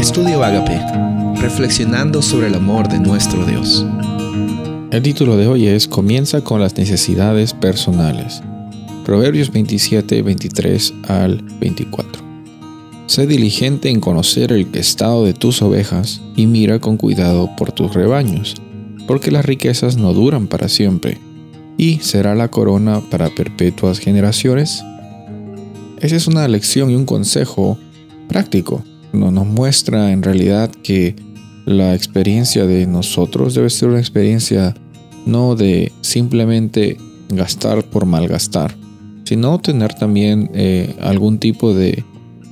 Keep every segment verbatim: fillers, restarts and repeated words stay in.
Estudio Agapé, reflexionando sobre el amor de nuestro Dios. El título de hoy es Comienza con las necesidades personales. Proverbios veintisiete, veintitrés al veinticuatro. Sé diligente en conocer el estado de tus ovejas y mira con cuidado por tus rebaños, porque las riquezas no duran para siempre, y será la corona para perpetuas generaciones. Esa es una lección y un consejo práctico. No nos muestra en realidad que la experiencia de nosotros debe ser una experiencia no de simplemente gastar por malgastar, sino tener también eh, algún tipo de,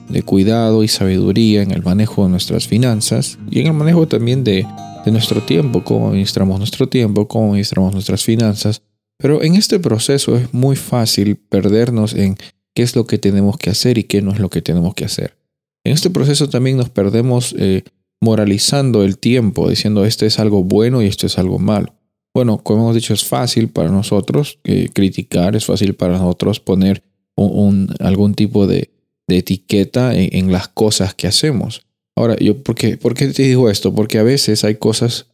de cuidado y sabiduría en el manejo de nuestras finanzas y en el manejo también de, de nuestro tiempo, cómo administramos nuestro tiempo, cómo administramos nuestras finanzas. Pero en este proceso es muy fácil perdernos en qué es lo que tenemos que hacer y qué no es lo que tenemos que hacer. En este proceso también nos perdemos eh, moralizando el tiempo, diciendo esto es algo bueno y esto es algo malo. Bueno, como hemos dicho, es fácil para nosotros eh, criticar, es fácil para nosotros poner un, un, algún tipo de, de etiqueta en, en las cosas que hacemos. Ahora, yo, ¿por qué, ¿por qué te digo esto? Porque a veces hay cosas,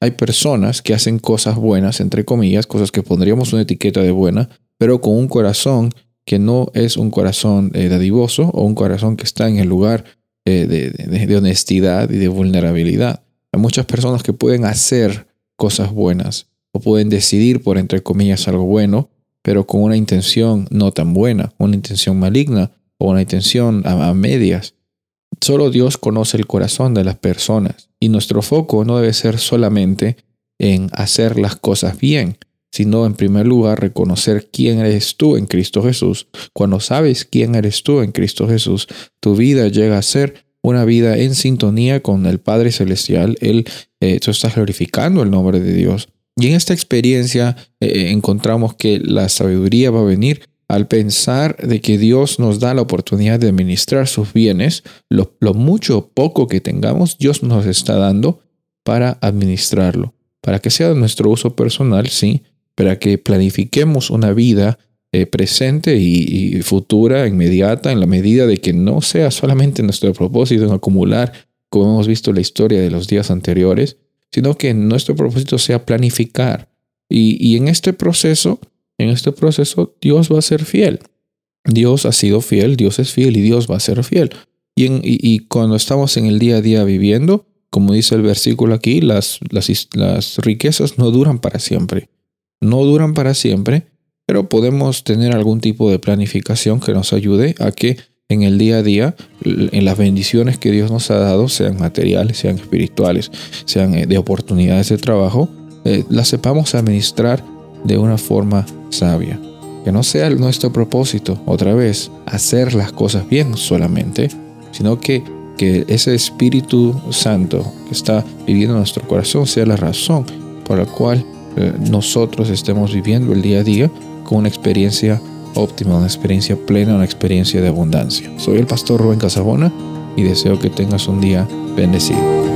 hay personas que hacen cosas buenas, entre comillas, cosas que pondríamos una etiqueta de buena, pero con un corazón que no es un corazón eh, dadivoso o un corazón que está en el lugar eh, de, de, de honestidad y de vulnerabilidad. Hay muchas personas que pueden hacer cosas buenas o pueden decidir por, entre comillas, algo bueno, pero con una intención no tan buena, una intención maligna o una intención a, a medias. Solo Dios conoce el corazón de las personas y nuestro foco no debe ser solamente en hacer las cosas bien, sino en primer lugar reconocer quién eres tú en Cristo Jesús. Cuando sabes quién eres tú en Cristo Jesús, tu vida llega a ser una vida en sintonía con el Padre Celestial. Él, eh, tú estás glorificando el nombre de Dios. Y en esta experiencia eh, encontramos que la sabiduría va a venir al pensar de que Dios nos da la oportunidad de administrar sus bienes. Lo, lo mucho o poco que tengamos, Dios nos está dando para administrarlo, para que sea de nuestro uso personal, sí, para que planifiquemos una vida eh, presente y, y futura, inmediata, en la medida de que no sea solamente nuestro propósito en acumular, como hemos visto en la historia de los días anteriores, sino que nuestro propósito sea planificar. Y, y en este proceso, en este proceso, Dios va a ser fiel. Dios ha sido fiel, Dios es fiel y Dios va a ser fiel. Y, en, y, y cuando estamos en el día a día viviendo, como dice el versículo aquí, las, las, las riquezas no duran para siempre. No duran para siempre, pero podemos tener algún tipo de planificación que nos ayude a que en el día a día, en las bendiciones que Dios nos ha dado, sean materiales, sean espirituales, sean de oportunidades de trabajo, eh, las sepamos administrar de una forma sabia. Que no sea nuestro propósito, otra vez, hacer las cosas bien solamente, sino que, que ese Espíritu Santo que está viviendo en nuestro corazón sea la razón por la cual nosotros estemos viviendo el día a día con una experiencia óptima, una experiencia plena, una experiencia de abundancia. Soy el pastor Rubén Casabona y deseo que tengas un día bendecido.